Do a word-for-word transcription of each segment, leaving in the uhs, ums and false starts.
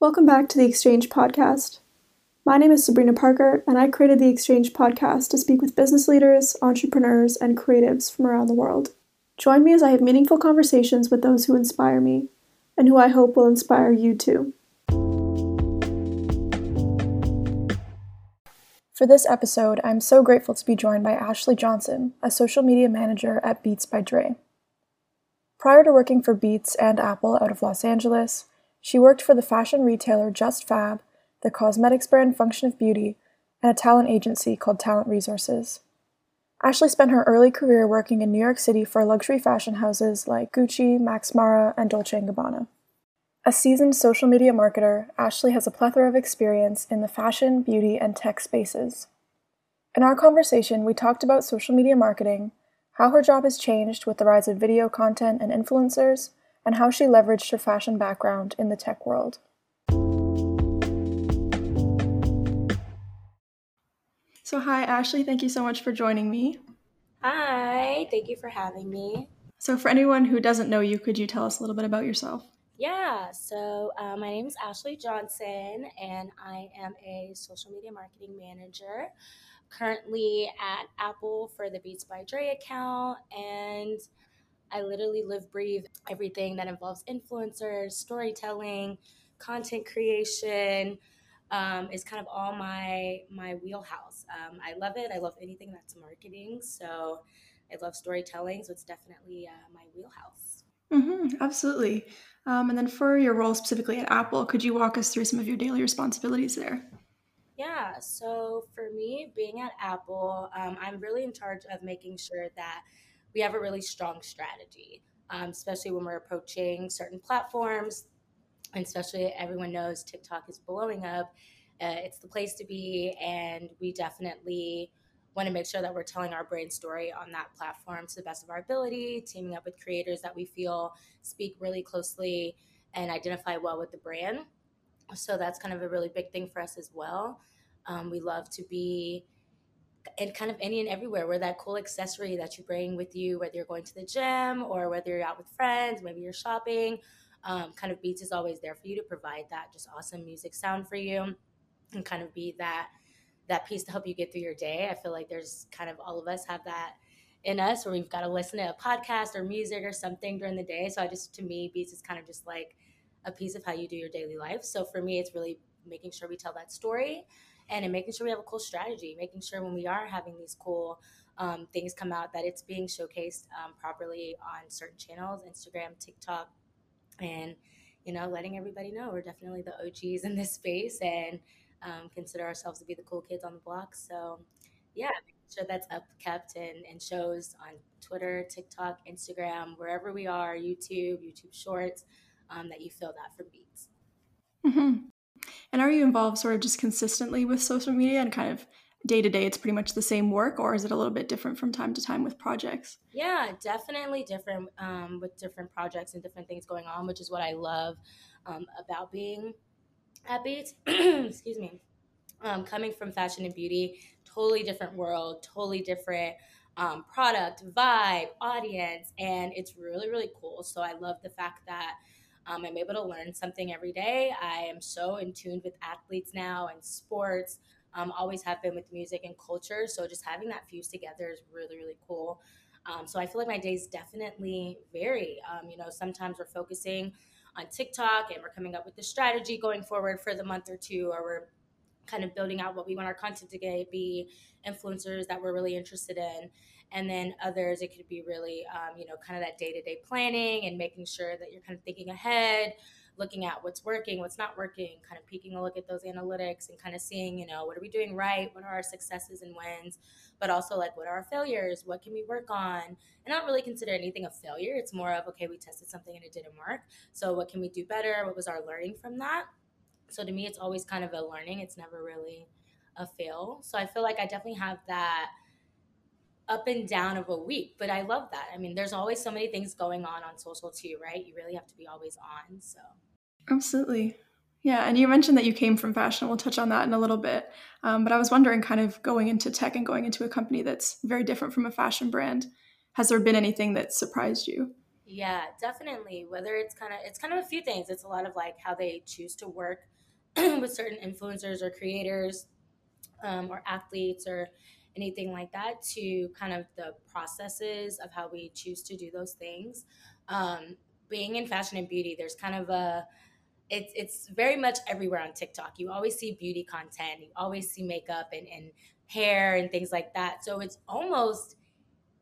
Welcome back to the Exchange Podcast. My name is Sabrina Parker, and I created the Exchange Podcast to speak with business leaders, entrepreneurs, and creatives from around the world. Join me as I have meaningful conversations with those who inspire me, and who I hope will inspire you too. For this episode, I'm so grateful to be joined by Ashley Johnson, a social media manager at Beats by Dre. Prior to working for Beats and Apple out of Los Angeles, she worked for the fashion retailer JustFab, the cosmetics brand Function of Beauty, and a talent agency called Talent Resources. Ashley spent her early career working in New York City for luxury fashion houses like Gucci, Max Mara, and Dolce and Gabbana. A seasoned social media marketer, Ashley has a plethora of experience in the fashion, beauty, and tech spaces. In our conversation, we talked about social media marketing, how her job has changed with the rise of video content and influencers, and how she leveraged her fashion background in the tech world. So hi, Ashley. Thank you so much for joining me. Hi. Thank you for having me. So for anyone who doesn't know you, could you tell us a little bit about yourself? Yeah. So uh, my name is Ashley Johnson, and I am a social media marketing manager currently at Apple for the Beats by Dre account, and I literally live, breathe everything that involves influencers, storytelling, content creation. Um, is kind of all my my wheelhouse. Um, I love it. I love anything that's marketing. So I love storytelling. So it's definitely uh, my wheelhouse. Mm-hmm, absolutely. Um, and then for your role specifically at Apple, could you walk us through some of your daily responsibilities there? Yeah. So for me, being at Apple, um, I'm really in charge of making sure that we have a really strong strategy, um, especially when we're approaching certain platforms. And especially everyone knows TikTok is blowing up. Uh, it's the place to be. And we definitely want to make sure that we're telling our brand story on that platform to the best of our ability, teaming up with creators that we feel speak really closely and identify well with the brand. So that's kind of a really big thing for us as well. Um, we love to be in kind of any and everywhere. We're that cool accessory that you bring with you, whether you're going to the gym or whether you're out with friends, maybe you're shopping. Um, kind of Beats is always there for you to provide that just awesome music sound for you and kind of be that that piece to help you get through your day. I feel like there's kind of all of us have that in us where we've got to listen to a podcast or music or something during the day. So I just, to me, Beats is kind of just like a piece of how you do your daily life. So for me, it's really making sure we tell that story and in making sure we have a cool strategy, making sure when we are having these cool um, things come out that it's being showcased um, properly on certain channels, Instagram, TikTok, and, you know, letting everybody know we're definitely the O Gs in this space and um, consider ourselves to be the cool kids on the block. So, yeah, making sure that's up kept and, and shows on Twitter, TikTok, Instagram, wherever we are, YouTube, YouTube Shorts, um, that you feel that for Beats. Mm-hmm. And are you involved sort of just consistently with social media and kind of day to day, it's pretty much the same work, or is it a little bit different from time to time with projects? Yeah, definitely different um, with different projects and different things going on, which is what I love um, about being at Beats. Excuse me. Um, coming from fashion and beauty, totally different world, totally different um, product, vibe, audience, and it's really, really cool. So I love the fact that um, I'm able to learn something every day. I am so in tune with athletes now and sports. Um, always have been with music and culture. So just having that fused together is really, really cool. Um, so I feel like my days definitely vary. Um, you know, sometimes we're focusing on TikTok and we're coming up with the strategy going forward for the month or two, or we're kind of building out what we want our content to be, influencers that we're really interested in. And then others, it could be really, um, you know, kind of that day-to-day planning and making sure that you're kind of thinking ahead, looking at what's working, what's not working, kind of peeking a look at those analytics and kind of seeing, you know, what are we doing right? What are our successes and wins? But also, like, what are our failures? What can we work on? And not really consider anything a failure. It's more of, okay, we tested something and it didn't work. So what can we do better? What was our learning from that? So to me, it's always kind of a learning. It's never really a fail. So I feel like I definitely have that up and down of a week, but I love that. I mean, there's always so many things going on on social too, right? You really have to be always on, so. Absolutely. Yeah. And you mentioned that you came from fashion. We'll touch on that in a little bit. Um, but I was wondering, kind of going into tech and going into a company that's very different from a fashion brand, has there been anything that surprised you? Yeah, definitely. Whether it's kind of it's kind of a few things. It's a lot of like how they choose to work with certain influencers or creators, um, or athletes or anything like that, to kind of the processes of how we choose to do those things. Um, being in fashion and beauty, there's kind of a it's it's very much everywhere on TikTok. You always see beauty content. You always see makeup and, and hair and things like that. So it's almost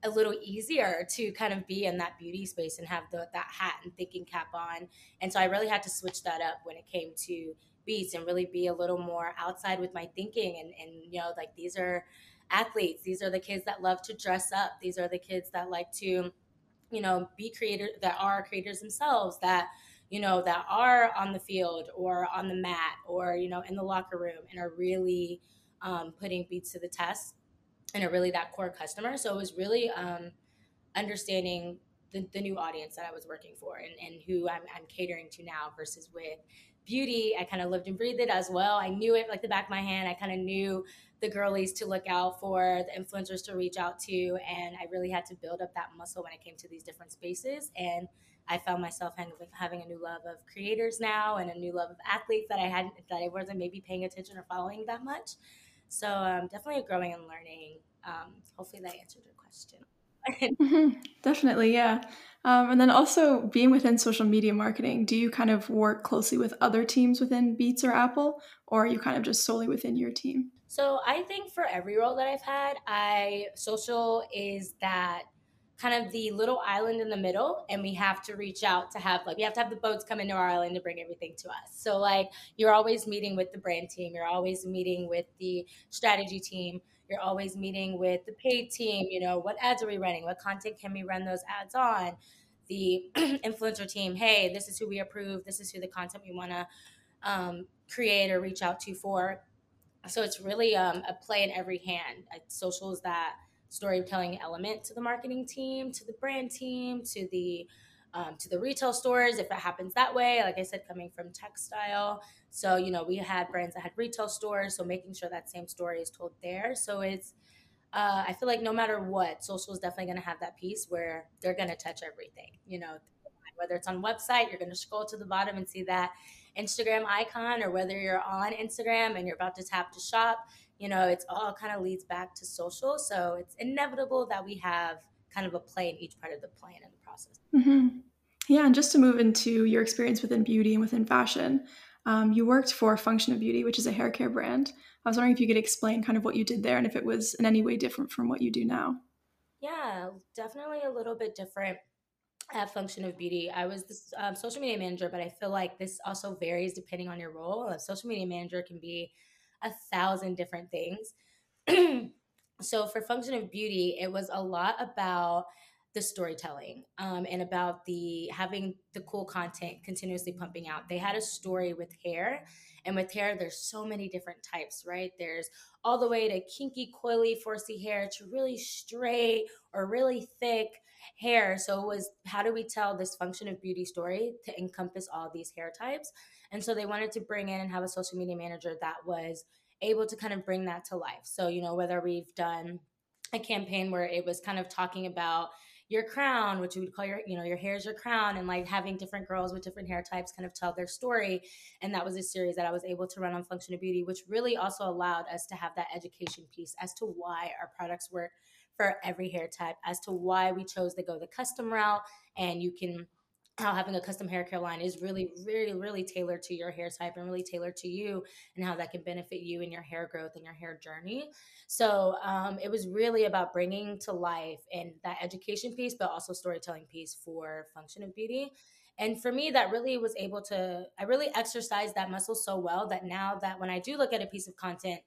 a little easier to kind of be in that beauty space and have the, that hat and thinking cap on. And so I really had to switch that up when it came to Beats and really be a little more outside with my thinking. And, and, you know, like, these are athletes. These are the kids that love to dress up. These are the kids that like to, you know, be creator, that are creators themselves, that, you know, that are on the field or on the mat or, you know, in the locker room and are really um, putting Beats to the test and are really that core customer. So it was really um, understanding the, the new audience that I was working for and, and who I'm, I'm catering to now versus with beauty. I kind of lived and breathed it as well. I knew it like the back of my hand. I kind of knew the girlies to look out for, the influencers to reach out to. And I really had to build up that muscle when I came to these different spaces. And I found myself having a new love of creators now and a new love of athletes that I hadn't, that I wasn't maybe paying attention or following that much. So um, definitely growing and learning. Um, hopefully that answered your question. Mm-hmm. Definitely, yeah. Um, and then also being within social media marketing, do you kind of work closely with other teams within Beats or Apple, or are you kind of just solely within your team? So I think for every role that I've had, I social is that kind of the little island in the middle, and we have to reach out to have, like, we have to have the boats come into our island to bring everything to us. So, like, you're always meeting with the brand team. You're always meeting with the strategy team. You're always meeting with the paid team. You know, what ads are we running? What content can we run those ads on? The influencer team, hey, this is who we approve. This is who the content we want to um, create or reach out to for. So it's really um, a play in every hand. Social is that storytelling element to the marketing team, to the brand team, to the um, to the retail stores, if it happens that way. Like I said, coming from textile. So, you know, we had brands that had retail stores, so making sure that same story is told there. So it's, uh, I feel like no matter what, social is definitely going to have that piece where they're going to touch everything, you know, whether it's on website, you're going to scroll to the bottom and see that Instagram icon, or whether you're on Instagram and you're about to tap to shop, you know, it's all kind of leads back to social. So it's inevitable that we have kind of a play in each part of the plan and the process. Mm-hmm. Yeah. And just to move into your experience within beauty and within fashion, um, you worked for Function of Beauty, which is a hair care brand. I was wondering if you could explain kind of what you did there and if it was in any way different from what you do now. Yeah, definitely a little bit different at Function of Beauty. I was this um, social media manager, but I feel like this also varies depending on your role. A social media manager can be a thousand different things. So for Function of Beauty, it was a lot about the storytelling um, and about the having the cool content continuously pumping out. They had a story with hair, and with hair, there's so many different types, right? There's all the way to kinky, coily, four C hair to really straight or really thick hair. So it was, how do we tell this Function of Beauty story to encompass all these hair types? And so they wanted to bring in and have a social media manager that was able to kind of bring that to life. So, you know, whether we've done a campaign where it was kind of talking about your crown, which we would call your, you know, your hair is your crown, and like having different girls with different hair types kind of tell their story. And that was a series that I was able to run on Function of Beauty, which really also allowed us to have that education piece as to why our products work for every hair type, as to why we chose to go the custom route. And you can, how having a custom hair care line is really, really, really tailored to your hair type and really tailored to you, and how that can benefit you in your hair growth and your hair journey. So um, it was really about bringing to life and that education piece, but also storytelling piece for Function of Beauty. And for me, that really was able to, I really exercised that muscle so well that now that when I do look at a piece of content,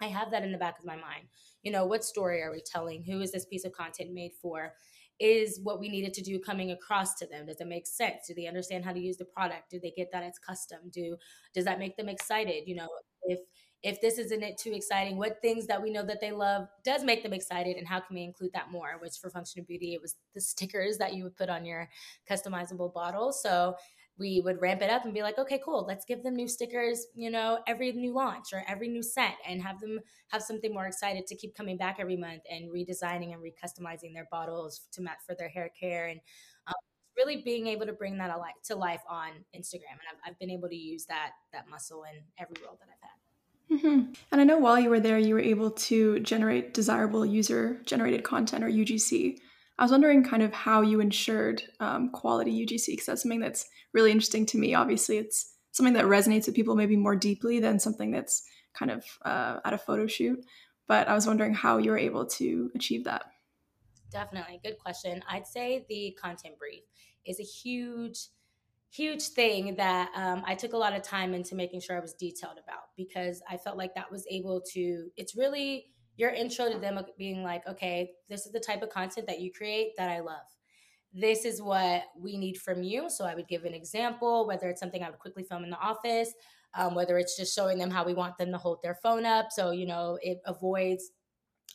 I have that in the back of my mind. You know, what story are we telling? Who is this piece of content made for? Is what we needed to do coming across to them? Does it make sense? Do they understand how to use the product? Do they get that it's custom? Do does that make them excited? You know, if if this isn't it too exciting, what things that we know that they love does make them excited, and how can we include that more? Which for Function of Beauty, it was the stickers that you would put on your customizable bottle. So we would ramp it up and be like, okay, cool, let's give them new stickers, you know, every new launch or every new scent, and have them have something more excited to keep coming back every month and redesigning and recustomizing their bottles to match for their hair care. And um, really being able to bring that to life on Instagram. And I've, I've been able to use that that muscle in every role that I've had. Mm-hmm. And I know while you were there, you were able to generate desirable user-generated content, or U G C. I was wondering kind of how you ensured um, quality U G C, because that's something that's really interesting to me. Obviously, it's something that resonates with people maybe more deeply than something that's kind of uh, at a photo shoot. But I was wondering how you were able to achieve that. Definitely. Good question. I'd say the content brief is a huge huge thing that um, I took a lot of time into making sure I was detailed about, because I felt like that was able to, it's really your intro to them being like, okay, this is the type of content that you create that I love. This is what we need from you. So I would give an example, whether it's something I would quickly film in the office, um, whether it's just showing them how we want them to hold their phone up. So, you know, it avoids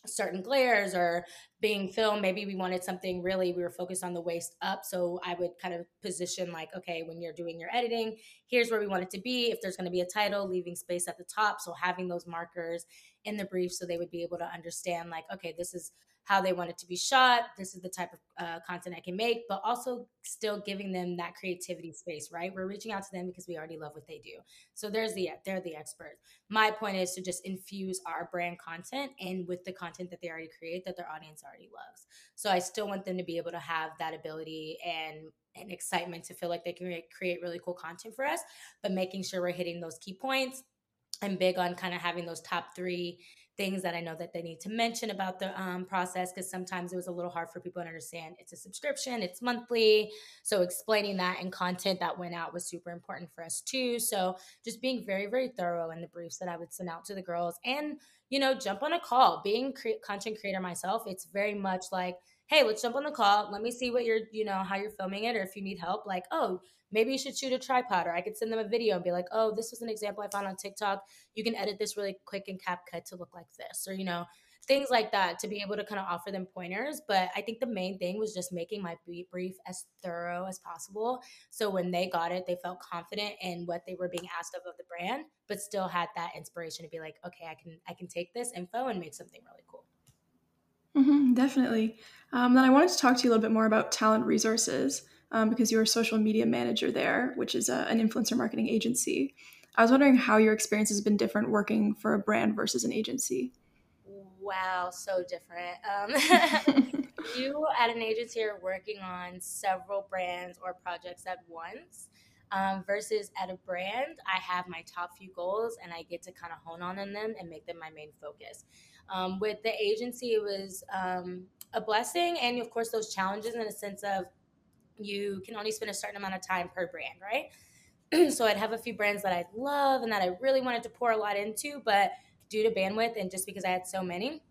certain glares or being filmed. Maybe we wanted something really, we were focused on the waist up. So I would kind of position like, okay, when you're doing your editing, here's where we want it to be. If there's going to be a title, leaving space at the top. So having those markers in the brief so they would be able to understand like, okay, this is how they want it to be shot. This is the type of uh, content I can make, but also still giving them that creativity space, right? We're reaching out to them because we already love what they do. So there's the, they're the experts. My point is to just infuse our brand content and with the content that they already create that their audience already loves. So I still want them to be able to have that ability and and excitement to feel like they can re- create really cool content for us, but making sure we're hitting those key points. I'm big on kind of having those top three things that I know that they need to mention about the um, process, because sometimes it was a little hard for people to understand. It's a subscription, it's monthly. So explaining that and content that went out was super important for us too. So just being very, very thorough in the briefs that I would send out to the girls, and, you know, jump on a call. Being cre- content creator myself, it's very much like, hey, let's jump on the call. Let me see what you're, you know, how you're filming it, or if you need help, like, oh, maybe you should shoot a tripod, or I could send them a video and be like, oh, this was an example I found on TikTok. You can edit this really quick in CapCut to look like this, or, you know, things like that, to be able to kind of offer them pointers. But I think the main thing was just making my brief as thorough as possible. So when they got it, they felt confident in what they were being asked of, of the brand, but still had that inspiration to be like, okay, I can, I can take this info and make something really cool. Mm-hmm, definitely. Um, then I wanted to talk to you a little bit more about Talent Resources, um, because you're a social media manager there, which is a, an influencer marketing agency. I was wondering how your experience has been different working for a brand versus an agency. Wow, so different. Um, you at an agency are working on several brands or projects at once. Um, versus at a brand, I have my top few goals and I get to kind of hone on in them and make them my main focus. Um, with the agency, it was um, a blessing. And of course, those challenges in a sense of you can only spend a certain amount of time per brand, right? So I'd have a few brands that I love and that I really wanted to pour a lot into, but due to bandwidth and just because I had so many,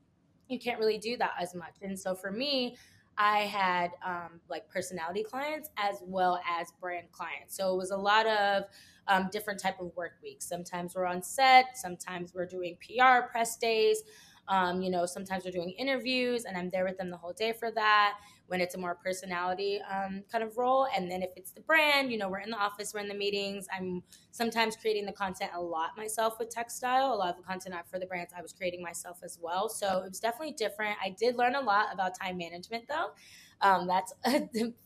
you can't really do that as much. And so for me, I had um, like personality clients as well as brand clients. So it was a lot of um, different type of work weeks. Sometimes we're on set, sometimes we're doing P R press days. Um, you know, sometimes we're doing interviews and I'm there with them the whole day for that when it's a more personality um, kind of role. And then if it's the brand, you know, we're in the office, we're in the meetings. I'm sometimes creating the content a lot myself with textile. A lot of the content for the brands I was creating myself as well. So it was definitely different. I did learn a lot about time management, though. Um, that's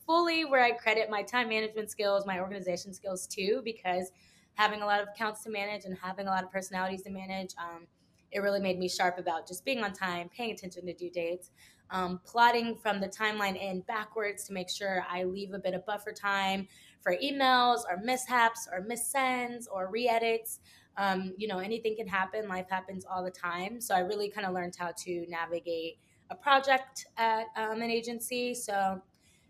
fully where I credit my time management skills, my organization skills, too, because having a lot of accounts to manage and having a lot of personalities to manage, um, it really made me sharp about just being on time, paying attention to due dates, um, plotting from the timeline in backwards to make sure I leave a bit of buffer time for emails or mishaps or missends or re-edits. Um, you know, anything can happen. Life happens all the time. So I really kind of learned how to navigate a project at um, an agency. So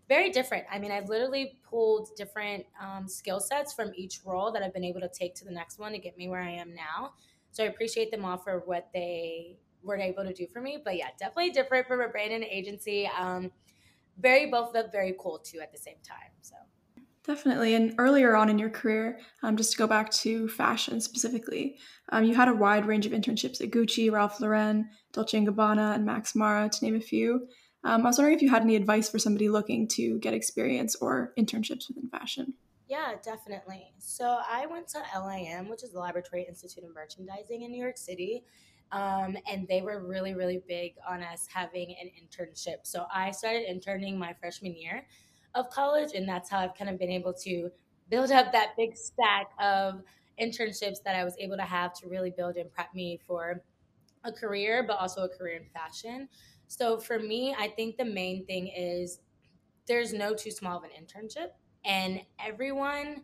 very different. I mean, I've literally pulled different um, skill sets from each role that I've been able to take to the next one to get me where I am now. So I appreciate them all for what they were able to do for me. But yeah, definitely different from a brand and an agency. Um, very both felt very cool too at the same time. So definitely. And earlier on in your career, um, just to go back to fashion specifically, um, you had a wide range of internships at Gucci, Ralph Lauren, Dolce and Gabbana, and Max Mara, to name a few. Um, I was wondering if you had any advice for somebody looking to get experience or internships within fashion. Yeah, definitely. So I went to L I M, which is the Laboratory Institute of Merchandising in New York City. Um, and they were really, really big on us having an internship. So I started interning my freshman year. of college. And that's how I've kind of been able to build up that big stack of internships that I was able to have to really build and prep me for a career, but also a career in fashion. So for me, I think the main thing is there's no too small of an internship, and everyone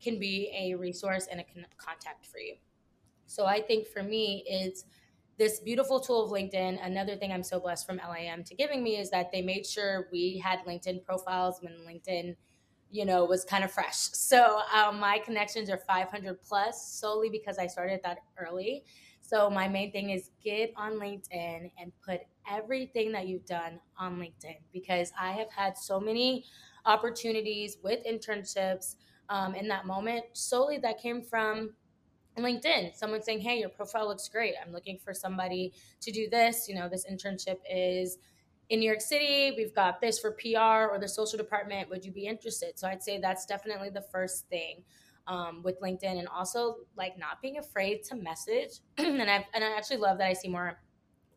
can be a resource and a contact for you. So I think for me, it's this beautiful tool of LinkedIn. Another thing I'm so blessed from L I M to giving me is that they made sure we had LinkedIn profiles when LinkedIn, you know, was kind of fresh. So um, my connections are five hundred plus solely because I started that early. So my main thing is get on LinkedIn and put everything that you've done on LinkedIn, because I have had so many opportunities with internships um, in that moment solely that came from LinkedIn. Someone saying, hey, your profile looks great. I'm looking for somebody to do this. You know, this internship is in New York City. We've got this for P R or the social department. Would you be interested? So I'd say that's definitely the first thing. Um, with LinkedIn, and also like not being afraid to message. and I and I actually love that I see more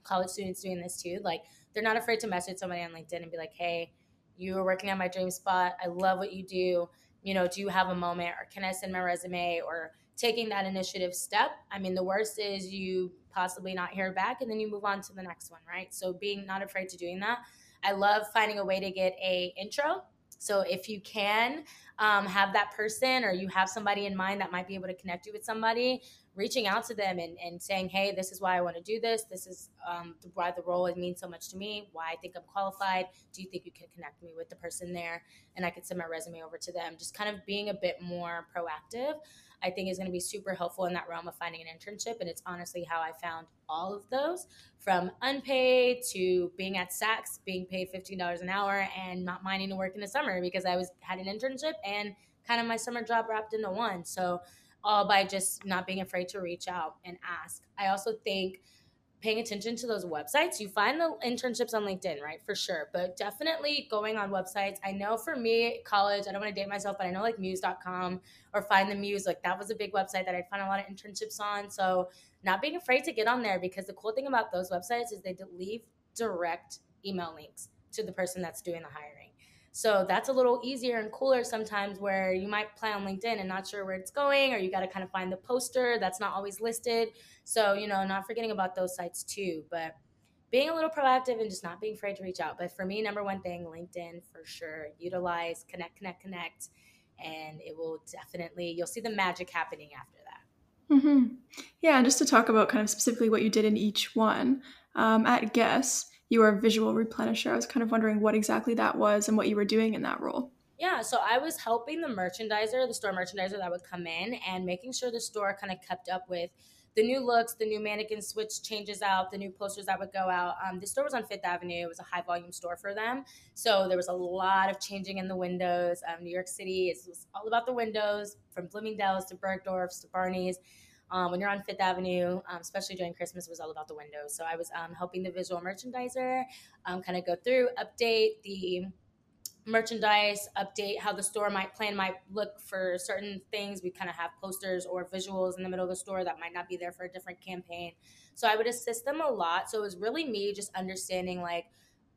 college students doing this too. Like they're not afraid to message somebody on LinkedIn and be like, hey, you were working on my dream spot. I love what you do. You know, do you have a moment, or can I send my resume, or taking that initiative step? I mean, the worst is you possibly not hear back and then you move on to the next one, right? So being not afraid to doing that. I love finding a way to get a intro. So if you can um, have that person, or you have somebody in mind that might be able to connect you with somebody, reaching out to them and, and saying, hey, this is why I want to do this. This is um, why the role means so much to me, why I think I'm qualified. Do you think you can connect me with the person there? And I can send my resume over to them. Just kind of being a bit more proactive, I think, is going to be super helpful in that realm of finding an internship. And it's honestly how I found all of those, from unpaid to being at Saks, being paid fifteen dollars an hour and not minding to work in the summer because I was had an internship and kind of my summer job wrapped into one. So all by just not being afraid to reach out and ask. I also think paying attention to those websites. You find the internships on LinkedIn, right? For sure. But definitely going on websites. I know for me, college, I don't want to date myself, but I know like muse dot com or Find the Muse, like that was a big website that I'd find a lot of internships on. So not being afraid to get on there, because the cool thing about those websites is they leave direct email links to the person that's doing the hiring. So that's a little easier and cooler sometimes, where you might apply on LinkedIn and not sure where it's going, or you got to kind of find the poster that's not always listed. So, you know, not forgetting about those sites too, but being a little proactive and just not being afraid to reach out. But for me, number one thing, LinkedIn for sure. Utilize, connect, connect, connect. And it will definitely, you'll see the magic happening after that. Mm-hmm. Yeah. And just to talk about kind of specifically what you did in each one, um, at Guess, you were a visual replenisher. I was kind of wondering what exactly that was and what you were doing in that role. Yeah, so I was helping the merchandiser, the store merchandiser that would come in, and making sure the store kind of kept up with the new looks, the new mannequin switch changes out, the new posters that would go out. Um, the store was on Fifth Avenue. It was a high volume store for them. So there was a lot of changing in the windows. Um, New York City is all about the windows, from Bloomingdale's to Bergdorf's to Barney's. Um, when you're on Fifth Avenue, um, especially during Christmas, it was all about the windows. So I was um, helping the visual merchandiser um, kind of go through, update the merchandise, update how the store might plan, might look for certain things. We kind of have posters or visuals in the middle of the store that might not be there for a different campaign. So I would assist them a lot. So it was really me just understanding, like,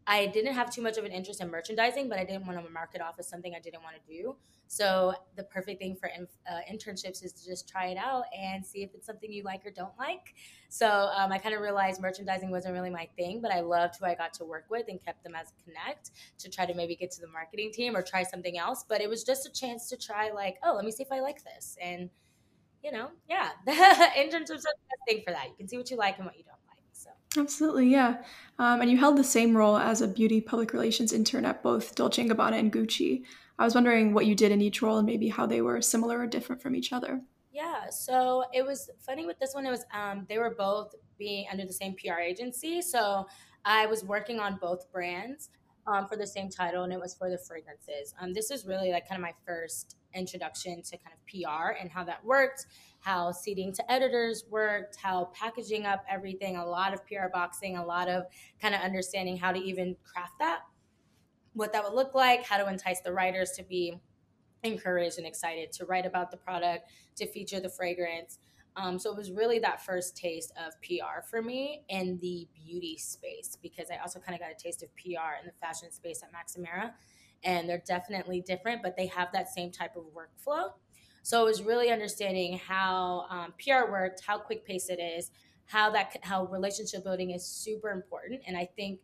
I didn't have too much of an interest in merchandising, but I didn't want to mark it off as something I didn't want to do. So the perfect thing for in, uh, internships is to just try it out and see if it's something you like or don't like. So um, I kind of realized merchandising wasn't really my thing, but I loved who I got to work with and kept them as a connect to try to maybe get to the marketing team or try something else. But it was just a chance to try, like, oh, let me see if I like this. And, you know, yeah, internships are the best thing for that. You can see what you like and what you don't like. Absolutely, yeah. Um, and you held the same role as a beauty public relations intern at both Dolce and Gabbana and Gucci. I was wondering what you did in each role and maybe how they were similar or different from each other. Yeah, so it was funny with this one. It was um, they were both being under the same P R agency. So I was working on both brands um, for the same title, and it was for the fragrances. Um, this is really like kind of my first introduction to kind of P R and how that worked, how seating to editors worked, how packaging up everything, a lot of P R boxing, a lot of kind of understanding how to even craft that, what that would look like, how to entice the writers to be encouraged and excited to write about the product, to feature the fragrance. Um, so it was really that first taste of P R for me in the beauty space, because I also kind of got a taste of P R in the fashion space at Max Mara. and they're definitely different, but they have that same type of workflow. So it was really understanding how um, P R worked, how quick paced it is, how that how relationship building is super important. And I think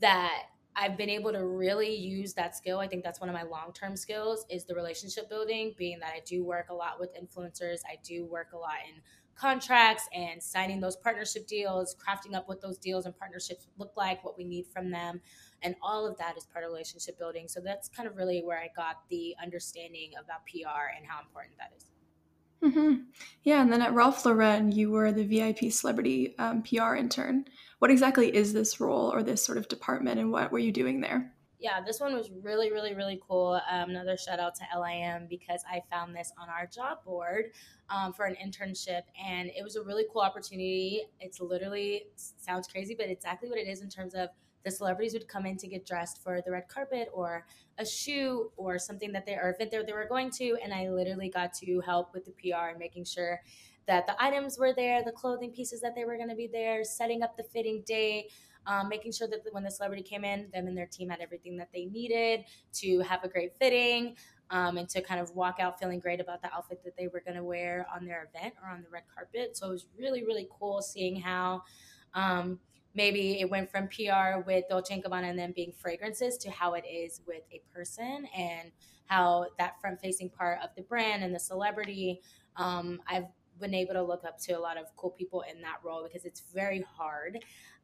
that I've been able to really use that skill. I think that's one of my long-term skills is the relationship building, being that I do work a lot with influencers. I do work a lot in contracts and signing those partnership deals, crafting up what those deals and partnerships look like, what we need from them. And all of that is part of relationship building. So that's kind of really where I got the understanding about P R and how important that is. Mm-hmm. Yeah. And then at Ralph Lauren, you were the V I P celebrity um, P R intern. What exactly is this role or this sort of department, and what were you doing there? Yeah, this one was really, really, really cool. Um, another shout out to L I M because I found this on our job board um, for an internship, and it was a really cool opportunity. It's literally, sounds crazy, but exactly what it is in terms of the celebrities would come in to get dressed for the red carpet or a shoot or something that they or event that they were going to. And I literally got to help with the P R and making sure that the items were there, the clothing pieces that they were going to be there, setting up the fitting day, um, making sure that when the celebrity came in, them and their team had everything that they needed to have a great fitting um, and to kind of walk out feeling great about the outfit that they were going to wear on their event or on the red carpet. So it was really, really cool seeing how um, maybe it went from P R with Dolce and Gabbana and them being fragrances to how it is with a person and how that front-facing part of the brand and the celebrity. Um, I've been able to look up to a lot of cool people in that role because it's very hard.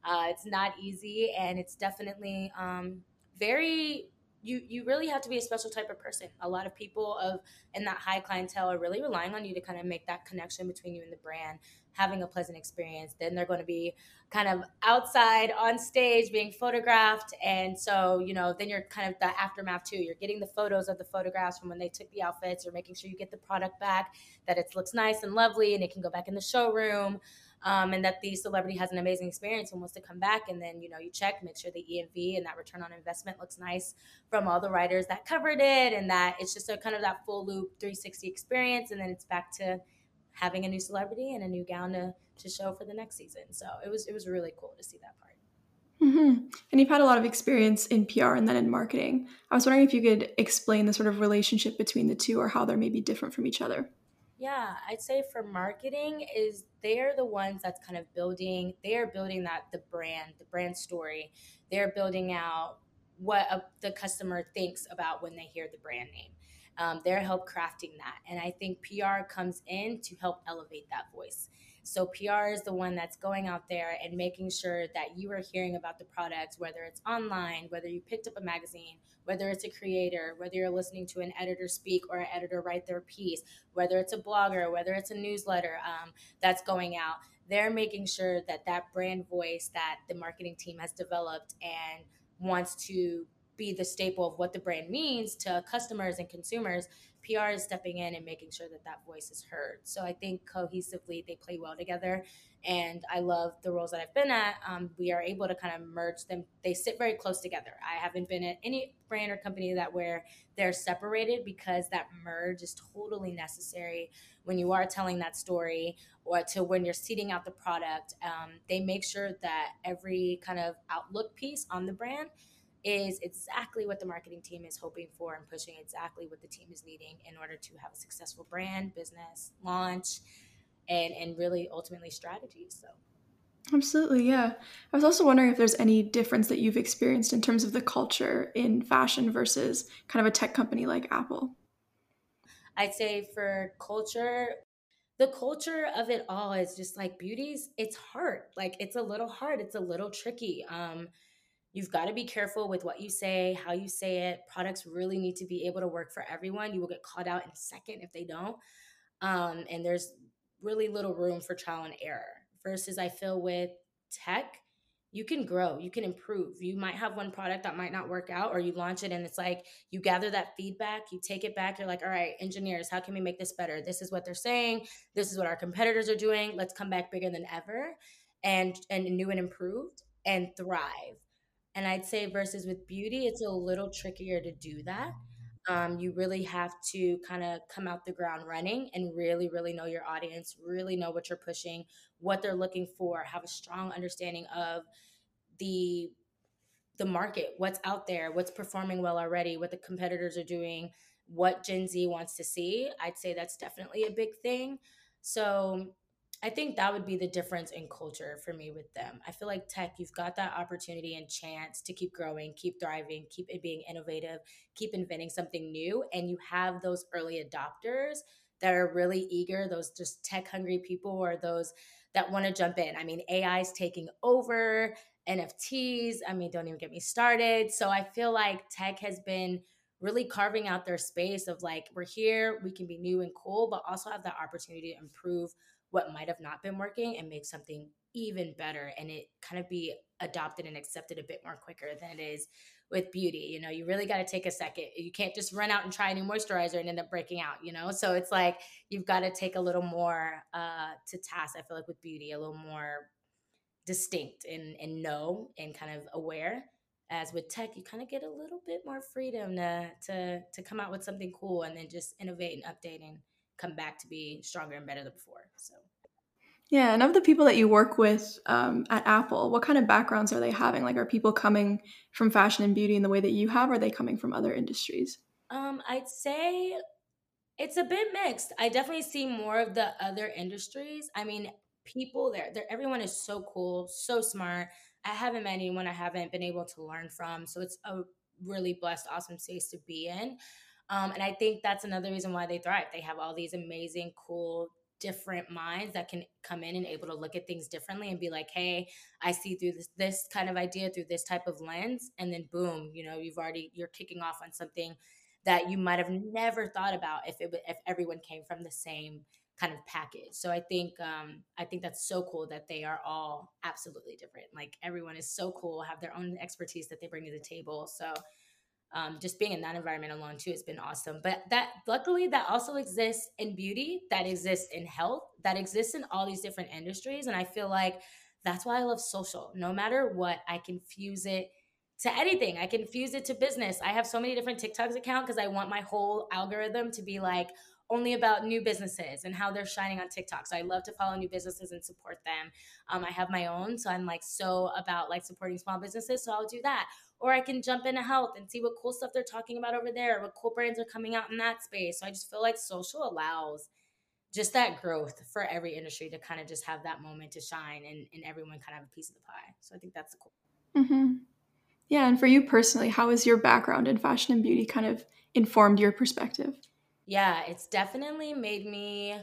Uh, it's not easy, and it's definitely um, very you you really have to be a special type of person. A lot of people of in that high clientele are really relying on you to kind of make that connection between you and the brand, having a pleasant experience. Then they're going to be kind of outside on stage being photographed. And so, you know, then you're kind of the aftermath too. You're getting the photos of the photographs from when they took the outfits. You're making sure you get the product back, that it looks nice and lovely and it can go back in the showroom. Um, and that the celebrity has an amazing experience and wants to come back. And then, you know, you check, make sure the E and V and that return on investment looks nice from all the writers that covered it, and that it's just a kind of that full loop three sixty experience. And then it's back to having a new celebrity and a new gown to, to show for the next season. So it was it was really cool to see that part. Mm-hmm. And you've had a lot of experience in P R and then in marketing. I was wondering if you could explain the sort of relationship between the two or how they're maybe different from each other. Yeah, I'd say for marketing is they're the ones that's kind of building, they're building that the brand, the brand story. They're building out what a, the customer thinks about when they hear the brand name. Um, they're help crafting that. And I think P R comes in to help elevate that voice. So P R is the one that's going out there and making sure that you are hearing about the product, whether it's online, whether you picked up a magazine, whether it's a creator, whether you're listening to an editor speak or an editor write their piece, whether it's a blogger, whether it's a newsletter um, that's going out. They're making sure that that brand voice that the marketing team has developed and wants to be the staple of what the brand means to customers and consumers, P R is stepping in and making sure that that voice is heard. So I think cohesively they play well together, and I love the roles that I've been at. Um, we are able to kind of merge them. They sit very close together. I haven't been at any brand or company that where they're separated, because that merge is totally necessary when you are telling that story or to when you're seeding out the product. Um, they make sure that every kind of outlook piece on the brand is exactly what the marketing team is hoping for and pushing exactly what the team is needing in order to have a successful brand, business, launch, and and really ultimately strategy. So absolutely, yeah. I was also wondering if there's any difference that you've experienced in terms of the culture in fashion versus kind of a tech company like Apple. I'd say for culture, the culture of it all is just like beauty's, it's hard. Like it's a little hard. It's a little tricky. Um, You've got to be careful with what you say, how you say it. Products really need to be able to work for everyone. You will get called out in a second if they don't. Um, and there's really little room for trial and error. Versus I feel with tech, you can grow, you can improve. You might have one product that might not work out, or you launch it and it's like you gather that feedback, you take it back. You're like, all right, engineers, how can we make this better? This is what they're saying. This is what our competitors are doing. Let's come back bigger than ever and, and new and improved and thrive. And I'd say versus with beauty, it's a little trickier to do that. Um, you really have to kind of come out the ground running and really, really know your audience, really know what you're pushing, what they're looking for, have a strong understanding of the the market, what's out there, what's performing well already, what the competitors are doing, what Gen Z wants to see. I'd say that's definitely a big thing. So I think that would be the difference in culture for me with them. I feel like tech, you've got that opportunity and chance to keep growing, keep thriving, keep it being innovative, keep inventing something new. And you have those early adopters that are really eager, those just tech hungry people, or those that want to jump in. I mean, A I is taking over, N F Ts, I mean, don't even get me started. So I feel like tech has been really carving out their space of like, we're here, we can be new and cool, but also have that opportunity to improve what might have not been working and make something even better, and it kind of be adopted and accepted a bit more quicker than it is with beauty. You know, you really got to take a second. You can't just run out and try a new moisturizer and end up breaking out, you know? So it's like, you've got to take a little more uh, to task, I feel like, with beauty, a little more distinct and, and know and kind of aware. As with tech, you kind of get a little bit more freedom to, to, to come out with something cool and then just innovate and update and come back to be stronger and better than before. So, yeah. And of the people that you work with um, at Apple, what kind of backgrounds are they having? Like, are people coming from fashion and beauty in the way that you have? Or are they coming from other industries? Um, I'd say it's a bit mixed. I definitely see more of the other industries. I mean, people there, there, everyone is so cool, so smart. I haven't met anyone I haven't been able to learn from. So it's a really blessed, awesome space to be in. Um, and I think that's another reason why they thrive. They have all these amazing, cool, different minds that can come in and able to look at things differently and be like, hey, I see through this, this kind of idea through this type of lens. And then boom, you know, you've already, you're kicking off on something that you might've never thought about if it, if everyone came from the same kind of package. So I think, um, I think that's so cool that they are all absolutely different. Like, everyone is so cool, have their own expertise that they bring to the table. So um, just being in that environment alone too, has been awesome. But that, luckily, that also exists in beauty, that exists in health, that exists in all these different industries. And I feel like that's why I love social. No matter what, I can fuse it to anything. I can fuse it to business. I have so many different TikToks account because I want my whole algorithm to be like, only about new businesses and how they're shining on TikTok. So I love to follow new businesses and support them. Um, I have my own, so I'm like so about like supporting small businesses, so I'll do that. Or I can jump into health and see what cool stuff they're talking about over there, what cool brands are coming out in that space. So I just feel like social allows just that growth for every industry to kind of just have that moment to shine, and, and everyone kind of have a piece of the pie. So I think that's cool. Mm-hmm. Yeah, and for you personally, how has your background in fashion and beauty kind of informed your perspective? Yeah, it's definitely made me,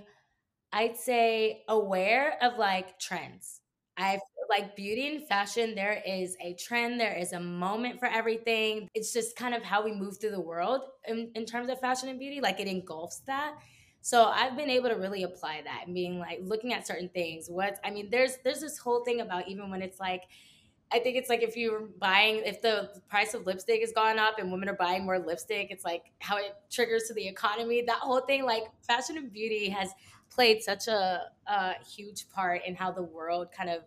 I'd say, aware of like trends. I feel like beauty and fashion, there is a trend, there is a moment for everything. It's just kind of how we move through the world in, in terms of fashion and beauty, like it engulfs that. So I've been able to really apply that, meaning like looking at certain things. What's, I mean, there's there's this whole thing about even when it's like, I think it's like if you're buying, if the price of lipstick has gone up and women are buying more lipstick, it's like how it triggers to the economy, that whole thing. Like fashion and beauty has played such a, a huge part in how the world kind of,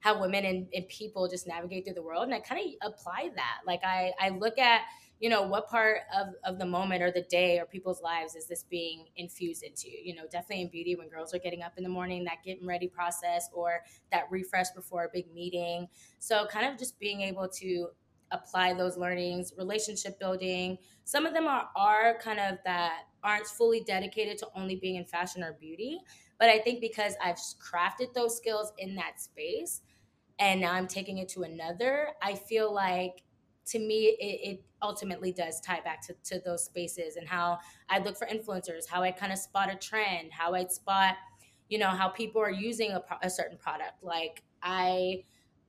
how women and, and people just navigate through the world. And I kind of apply that. Like I, I look at, you know, what part of, of the moment or the day or people's lives is this being infused into, you know, definitely in beauty when girls are getting up in the morning, that getting ready process or that refresh before a big meeting. So kind of just being able to apply those learnings, relationship building. Some of them are, are kind of that aren't fully dedicated to only being in fashion or beauty. But I think because I've crafted those skills in that space, and now I'm taking it to another, I feel like to me, it, it ultimately does tie back to, to those spaces and how I look for influencers, how I kind of spot a trend, how I'd spot, you know, how people are using a, a certain product. Like I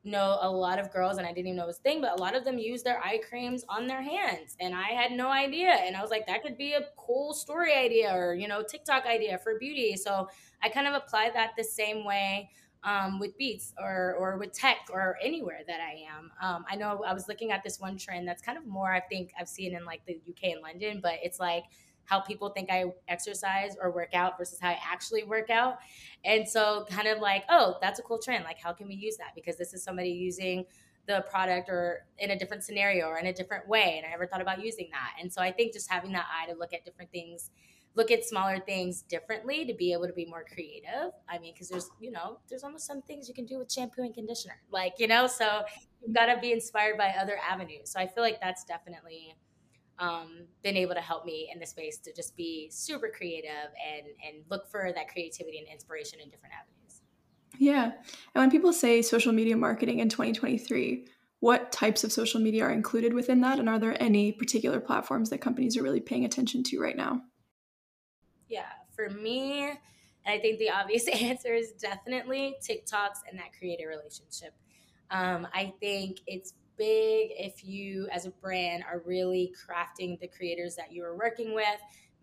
know a lot of girls, and I didn't even know this thing, but a lot of them use their eye creams on their hands. And I had no idea. And I was like, that could be a cool story idea or, you know, TikTok idea for beauty. So I kind of apply that the same way. Um, with Beats or or with tech or anywhere that I am. Um, I know I was looking at this one trend that's kind of more, I think I've seen in like the U K and London, but it's like how people think I exercise or work out versus how I actually work out. And so kind of like, oh, that's a cool trend. Like, how can we use that? Because this is somebody using the product or in a different scenario or in a different way. And I never thought about using that. And so I think just having that eye to look at different things look at smaller things differently to be able to be more creative. I mean, because there's, you know, there's almost some things you can do with shampoo and conditioner, like, you know, so you've got to be inspired by other avenues. So I feel like that's definitely um, been able to help me in the space to just be super creative and, and look for that creativity and inspiration in different avenues. Yeah. And when people say social media marketing in twenty twenty-three, what types of social media are included within that? And are there any particular platforms that companies are really paying attention to right now? Yeah, for me, and I think the obvious answer is definitely TikToks and that creator relationship. Um, I think it's big if you as a brand are really crafting the creators that you are working with,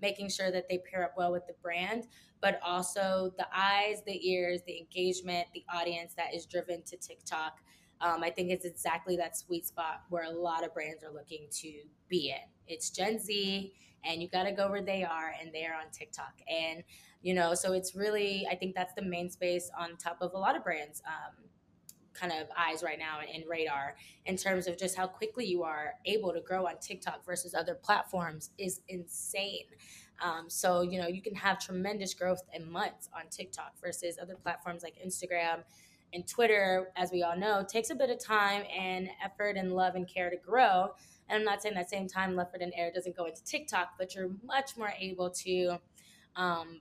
making sure that they pair up well with the brand, but also the eyes, the ears, the engagement, the audience that is driven to TikTok. Um, I think it's exactly that sweet spot where a lot of brands are looking to be in. It's Gen Z, and you got to go where they are, and they are on TikTok. And, you know, so it's really, I think that's the main space on top of a lot of brands' um, kind of eyes right now and radar in terms of just how quickly you are able to grow on TikTok versus other platforms is insane. Um, so, you know, you can have tremendous growth in months on TikTok versus other platforms like Instagram. And Twitter, as we all know, takes a bit of time and effort and love and care to grow. And I'm not saying that same time, effort and air doesn't go into TikTok, but you're much more able to um,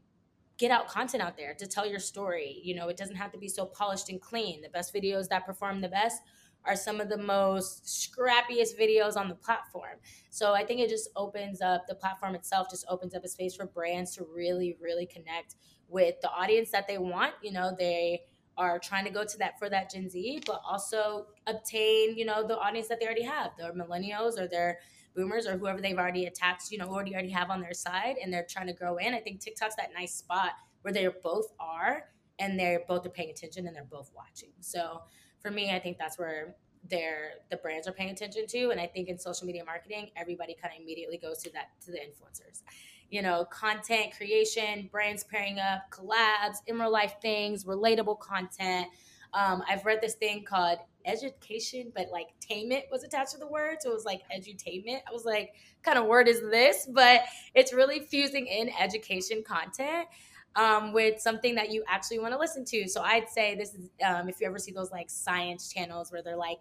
get out content out there to tell your story. You know, it doesn't have to be so polished and clean. The best videos that perform the best are some of the most scrappiest videos on the platform. So I think it just opens up, the platform itself just opens up a space for brands to really, really connect with the audience that they want. You know, they are trying to go to that for that Gen Z, but also obtain, you know, the audience that they already have, their millennials or their boomers or whoever they've already attached, you know, already already have on their side, and they're trying to grow in. I think TikTok's that nice spot where they both are, and they're both are paying attention and they're both watching. So for me, I think that's where they're the brands are paying attention to. And I think in social media marketing, everybody kind of immediately goes to that, to the influencers. You know, content creation, brands pairing up, collabs, in real life things, relatable content. Um, I've read this thing called education, but like tainment was attached to the word. So it was like edutainment. I was like, what kind of word is this? But it's really fusing in education content um, with something that you actually want to listen to. So I'd say this is, um, if you ever see those like science channels where they're like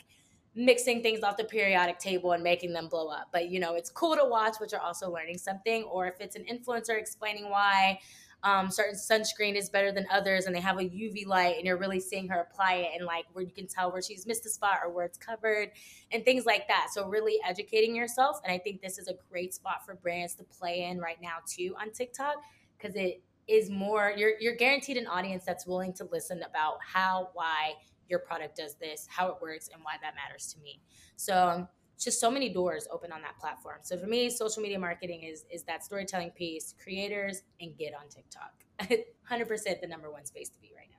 mixing things off the periodic table and making them blow up. But, you know, it's cool to watch, but you're also learning something. Or if it's an influencer explaining why um, certain sunscreen is better than others and they have a U V light and you're really seeing her apply it and like where you can tell where she's missed a spot or where it's covered and things like that. So really educating yourself. And I think this is a great spot for brands to play in right now too on TikTok, because it is more, you're, you're guaranteed an audience that's willing to listen about how, why, your product does this, how it works, and why that matters to me. So um, just so many doors open on that platform. So for me, social media marketing is is that storytelling piece, creators, and get on TikTok. one hundred percent the number one space to be right now.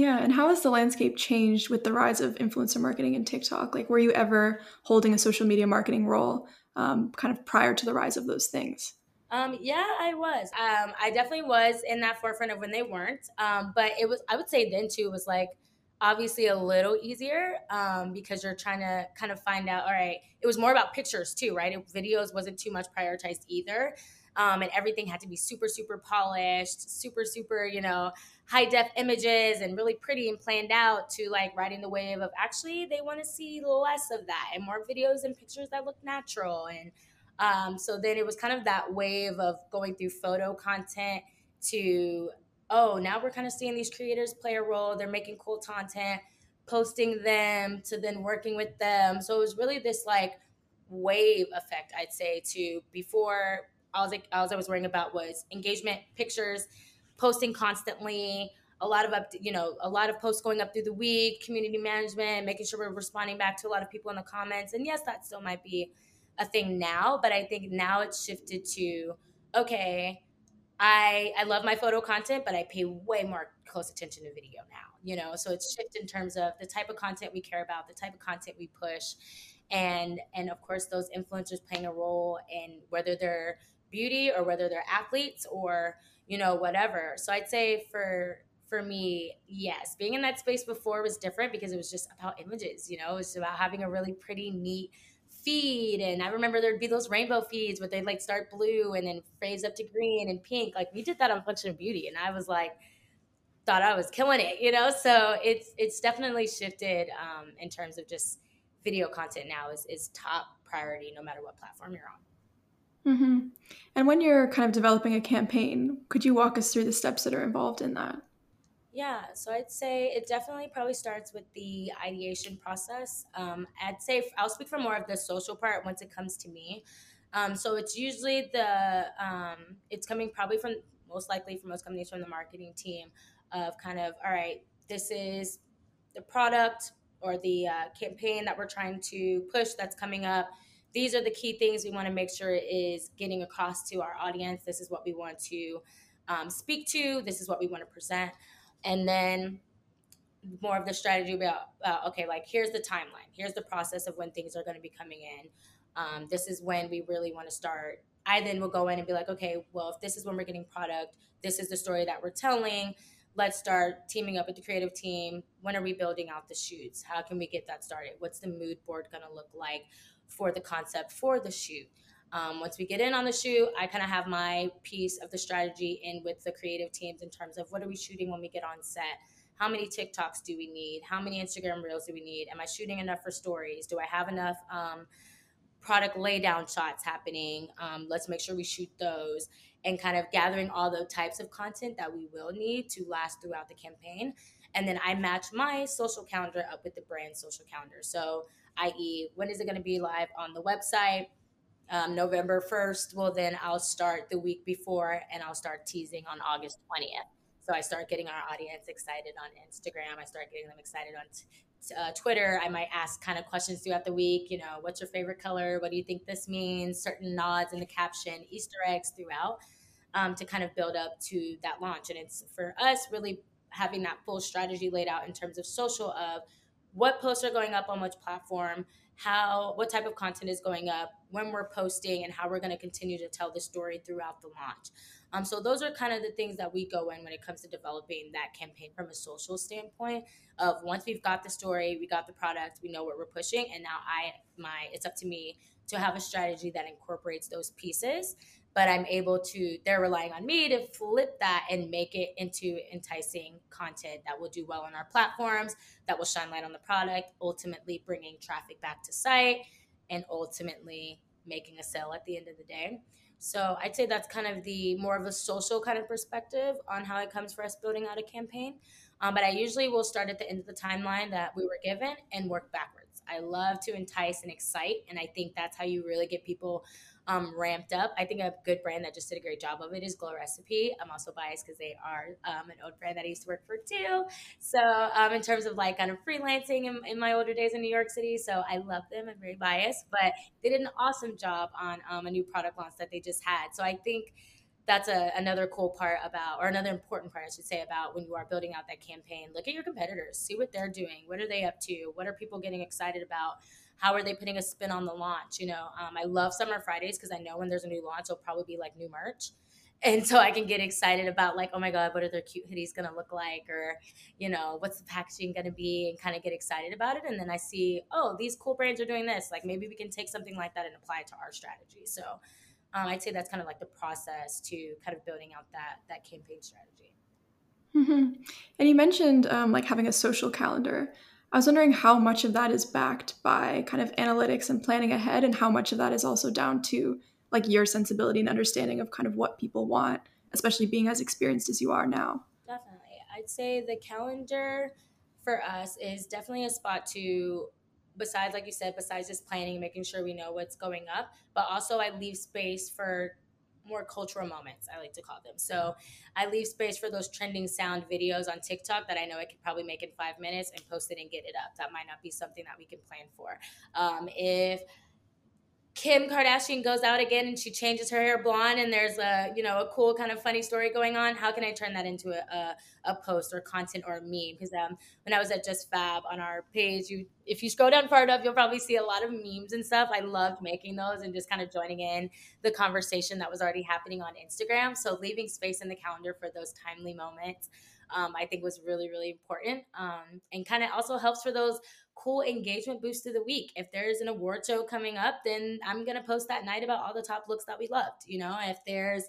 Yeah, and how has the landscape changed with the rise of influencer marketing and TikTok? Like, were you ever holding a social media marketing role um, kind of prior to the rise of those things? Um, yeah, I was. Um, I definitely was in that forefront of when they weren't. Um, but it was, I would say then too, was like, obviously a little easier um, because you're trying to kind of find out, all right, it was more about pictures too, right? It, videos wasn't too much prioritized either. Um, and everything had to be super, super polished, super, super, you know, high def images and really pretty and planned out to like riding the wave of actually they want to see less of that and more videos and pictures that look natural. And um, so then it was kind of that wave of going through photo content to oh, now we're kind of seeing these creators play a role. They're making cool content, posting them to then working with them. So it was really this like wave effect, I'd say, to before all I, all I was worrying about was engagement, pictures, posting constantly, a lot of, up, you know, a lot of posts going up through the week, community management, making sure we're responding back to a lot of people in the comments. And yes, that still might be a thing now, but I think now it's shifted to, okay, I, I love my photo content, but I pay way more close attention to video now, you know, so it's shifted in terms of the type of content we care about, the type of content we push. And, and of course, those influencers playing a role in whether they're beauty or whether they're athletes or, you know, whatever. So I'd say for, for me, yes, being in that space before was different because it was just about images, you know, it's about having a really pretty, neat feed. And I remember there'd be those rainbow feeds where they'd like start blue and then phase up to green and pink. Like we did that on Function of Beauty. And I was like, thought I was killing it, you know? So it's, it's definitely shifted um, in terms of just video content now is, is top priority no matter what platform you're on. Mm-hmm. And when you're kind of developing a campaign, could you walk us through the steps that are involved in that? Yeah, so I'd say it definitely probably starts with the ideation process. Um, I'd say I'll speak for more of the social part once it comes to me. Um, so it's usually the, um, it's coming probably from, most likely for most companies, from the marketing team of kind of, all right, this is the product or the uh, campaign that we're trying to push that's coming up. These are the key things we want to make sure is getting across to our audience. This is what we want to um, speak to. This is what we want to present. And then more of the strategy about, uh, okay, like here's the timeline. Here's the process of when things are going to be coming in. Um, this is when we really want to start. I then will go in and be like, okay, well, if this is when we're getting product, this is the story that we're telling. Let's start teaming up with the creative team. When are we building out the shoots? How can we get that started? What's the mood board going to look like for the concept for the shoot? Um, once we get in on the shoot, I kind of have my piece of the strategy in with the creative teams in terms of what are we shooting when we get on set? How many TikToks do we need? How many Instagram reels do we need? Am I shooting enough for stories? Do I have enough um, product laydown shots happening? Um, let's make sure we shoot those, and kind of gathering all the types of content that we will need to last throughout the campaign. And then I match my social calendar up with the brand's social calendar. So that is when is it going to be live on the website? Um, November first, well, then I'll start the week before and I'll start teasing on August twentieth. So I start getting our audience excited on Instagram. I start getting them excited on t- t- uh, Twitter. I might ask kind of questions throughout the week. You know, what's your favorite color? What do you think this means? Certain nods in the caption, Easter eggs throughout um, to kind of build up to that launch. And it's for us really having that full strategy laid out in terms of social of what posts are going up on which platform, how, what type of content is going up, when we're posting, and how we're going to continue to tell the story throughout the launch. Um, so those are kind of the things that we go in when it comes to developing that campaign from a social standpoint of once we've got the story, we got the product, we know what we're pushing, and now I, my, it's up to me to have a strategy that incorporates those pieces, but I'm able to, they're relying on me to flip that and make it into enticing content that will do well on our platforms, that will shine light on the product, ultimately bringing traffic back to site, and ultimately making a sale at the end of the day. So I'd say that's kind of the more of a social kind of perspective on how it comes for us building out a campaign. Um, but I usually will start at the end of the timeline that we were given and work backwards. I love to entice and excite. And I think that's how you really get people um, ramped up. I think a good brand that just did a great job of it is Glow Recipe. I'm also biased because they are um, an old brand that I used to work for too. So um, in terms of like kind of freelancing in, in my older days in New York City. So I love them. I'm very biased, but they did an awesome job on um, a new product launch that they just had. So I think that's a, another cool part about, or another important part, I should say, about when you are building out that campaign. Look at your competitors, see what they're doing. What are they up to? What are people getting excited about? How are they putting a spin on the launch? You know, um, I love Summer Fridays because I know when there's a new launch, it'll probably be like new merch. And so I can get excited about like, oh my God, what are their cute hoodies going to look like? Or, you know, what's the packaging going to be, and kind of get excited about it. And then I see, oh, these cool brands are doing this. Like maybe we can take something like that and apply it to our strategy. So Um, I'd say that's kind of like the process to kind of building out that that campaign strategy. Mm-hmm. And you mentioned um, like having a social calendar. I was wondering how much of that is backed by kind of analytics and planning ahead, and how much of that is also down to like your sensibility and understanding of kind of what people want, especially being as experienced as you are now. Definitely. I'd say the calendar for us is definitely a spot to, besides, like you said, besides just planning, making sure we know what's going up, but also I leave space for more cultural moments, I like to call them. So I leave space for those trending sound videos on TikTok that I know I could probably make in five minutes and post it and get it up. That might not be something that we can plan for. Um, if Kim Kardashian goes out again and she changes her hair blonde and there's a, you know, a cool kind of funny story going on, how can I turn that into a a, a post or content or a meme? Because um, when I was at JustFab on our page, you if you scroll down far enough, you'll probably see a lot of memes and stuff. I loved making those and just kind of joining in the conversation that was already happening on Instagram. So leaving space in the calendar for those timely moments, um, I think was really, really important, um, and kind of also helps for those cool engagement boost of the week. If there's an award show coming up, then I'm going to post that night about all the top looks that we loved. You know, if there's,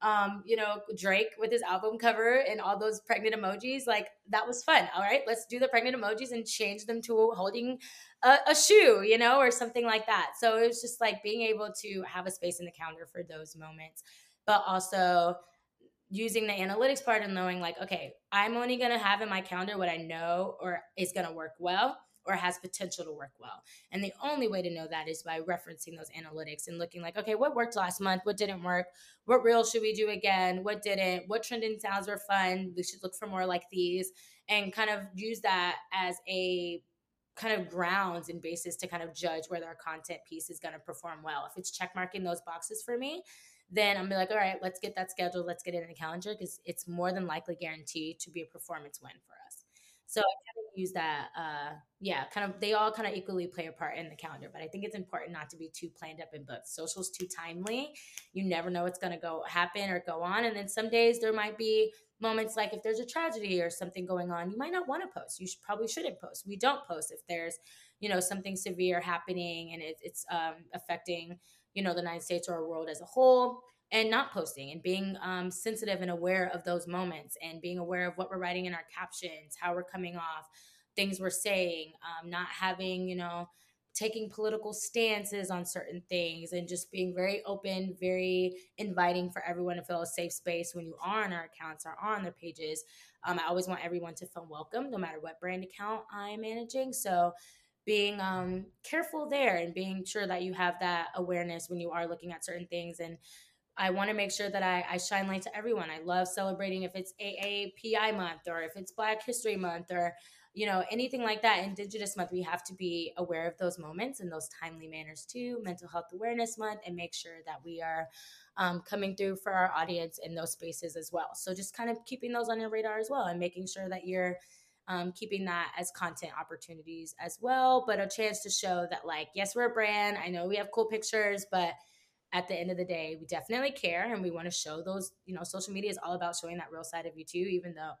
um, you know, Drake with his album cover and all those pregnant emojis, like that was fun. All right, let's do the pregnant emojis and change them to holding a, a shoe, you know, or something like that. So it was just like being able to have a space in the calendar for those moments, but also using the analytics part and knowing like, okay, I'm only going to have in my calendar what I know or is going to work well, or has potential to work well. And the only way to know that is by referencing those analytics and looking like, okay, what worked last month? What didn't work? What reel should we do again? What didn't? What trending sounds were fun? We should look for more like these, and kind of use that as a kind of grounds and basis to kind of judge whether our content piece is going to perform well. If it's checkmarking those boxes for me, then I'm be like, all right, let's get that scheduled. Let's get it in the calendar, because it's more than likely guaranteed to be a performance win for us. So I kind of use that, uh, yeah, kind of, they all kind of equally play a part in the calendar, but I think it's important not to be too planned up and booked. Social's too timely. You never know what's going to go happen or go on. And then some days there might be moments like if there's a tragedy or something going on, you might not want to post. You should, probably shouldn't post. We don't post if there's, you know, something severe happening and it, it's um, affecting, you know, the United States or our world as a whole. And not posting and being um, sensitive and aware of those moments, and being aware of what we're writing in our captions, how we're coming off, things we're saying, um, not having, you know, taking political stances on certain things, and just being very open, very inviting for everyone to feel a safe space when you are on our accounts or on their pages. Um, I always want everyone to feel welcome, no matter what brand account I'm managing. So being um, careful there and being sure that you have that awareness when you are looking at certain things. And I want to make sure that I, I shine light to everyone. I love celebrating if it's A A P I month, or if it's Black History Month, or, you know, anything like that. Indigenous month, we have to be aware of those moments in those timely manners too. Mental Health Awareness Month, and make sure that we are um, coming through for our audience in those spaces as well. So just kind of keeping those on your radar as well, and making sure that you're um, keeping that as content opportunities as well, but a chance to show that like, yes, we're a brand. I know we have cool pictures, but at the end of the day, we definitely care, and we want to show those, you know, social media is all about showing that real side of you too, even though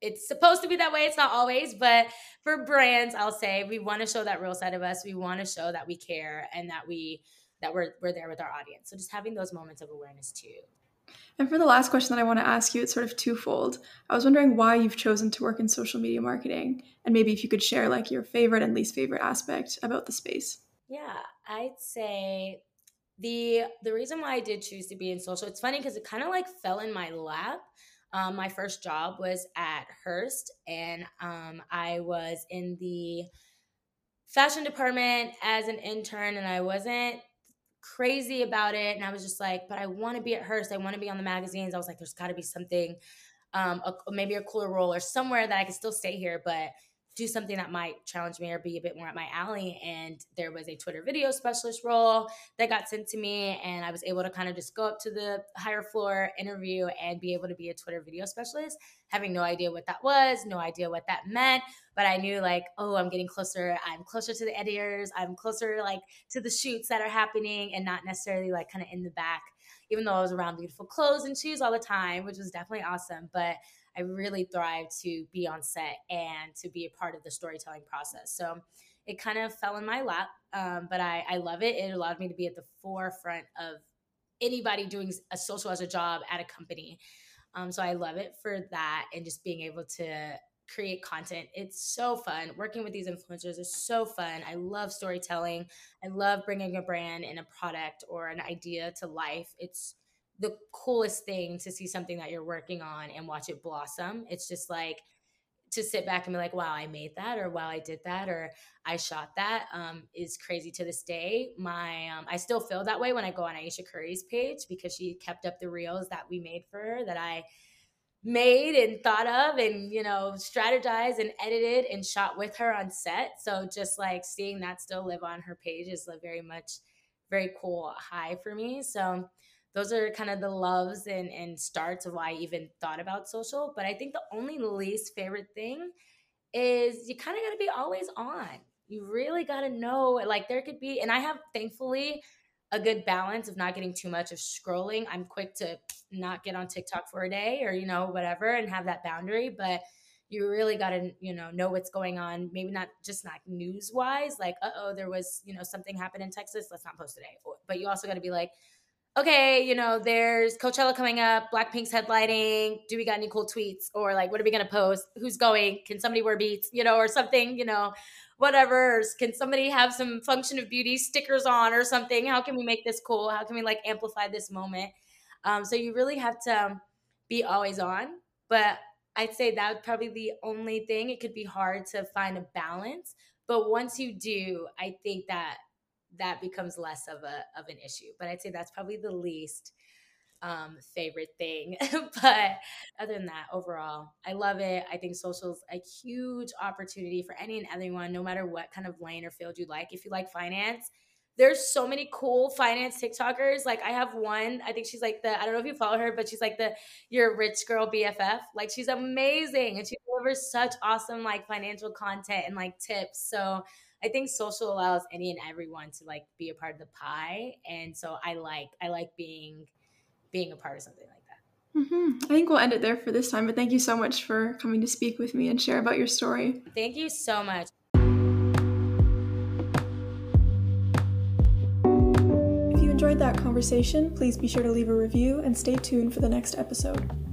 it's supposed to be that way. It's not always, but for brands, I'll say we want to show that real side of us. We want to show that we care, and that we, that we're, we're there with our audience. So just having those moments of awareness too. And for the last question that I want to ask you, it's sort of twofold. I was wondering why you've chosen to work in social media marketing, and maybe if you could share like your favorite and least favorite aspect about the space. Yeah, I'd say The the reason why I did choose to be in social, it's funny because it kind of like fell in my lap. Um, my first job was at Hearst, and um, I was in the fashion department as an intern, and I wasn't crazy about it. And I was just like, but I want to be at Hearst. I want to be on the magazines. I was like, there's got to be something, um, a, maybe a cooler role or somewhere that I could still stay here, but do something that might challenge me or be a bit more at my alley. And there was a Twitter video specialist role that got sent to me, and I was able to kind of just go up to the higher floor interview and be able to be a Twitter video specialist, having no idea what that was, no idea what that meant. But I knew like, oh, I'm getting closer. I'm closer to the editors. I'm closer like to the shoots that are happening, and not necessarily like kind of in the back, even though I was around beautiful clothes and shoes all the time, which was definitely awesome. But I really thrive to be on set and to be a part of the storytelling process. So it kind of fell in my lap, um, but I, I love it. It allowed me to be at the forefront of anybody doing a social as a job at a company. Um, so I love it for that, and just being able to create content. It's so fun. Working with these influencers is so fun. I love storytelling. I love bringing a brand and a product or an idea to life. It's the coolest thing to see something that you're working on and watch it blossom. It's just like to sit back and be like, wow, I made that, or wow, I did that, or I shot that, um, is crazy to this day. My, um, I still feel that way when I go on Aisha Curry's page, because she kept up the reels that we made for her, that I made and thought of and, you know, strategized and edited and shot with her on set. So just like seeing that still live on her page is like very much, very cool high for me. So those are kind of the loves and, and starts of why I even thought about social. But I think the only least favorite thing is you kind of got to be always on. You really got to know, like there could be, and I have thankfully a good balance of not getting too much of scrolling. I'm quick to not get on TikTok for a day, or, you know, whatever, and have that boundary. But you really got to, you know, know what's going on. Maybe not just not news wise, like, uh-oh, there was, you know, something happened in Texas. Let's not post today. But you also got to be like, okay, you know, there's Coachella coming up, Blackpink's headlining. Do we got any cool tweets? Or like, what are we going to post? Who's going? Can somebody wear Beats, you know, or something, you know, whatever. Or can somebody have some Function of Beauty stickers on or something? How can we make this cool? How can we like amplify this moment? Um, so you really have to be always on. But I'd say that would probably be the only thing. It could be hard to find a balance. But once you do, I think that that becomes less of a of an issue. But I'd say that's probably the least um, favorite thing. But other than that, overall, I love it. I think social's a huge opportunity for any and everyone, no matter what kind of lane or field you like. If you like finance, there's so many cool finance TikTokers. Like I have one, I think she's like the, I don't know if you follow her, but she's like the, your rich girl B F F. Like she's amazing. And she delivers such awesome like financial content and like tips. So I think social allows any and everyone to like be a part of the pie. And so I like, I like being, being a part of something like that. Mm-hmm. I think we'll end it there for this time, but thank you so much for coming to speak with me and share about your story. Thank you so much. That conversation, please be sure to leave a review and stay tuned for the next episode.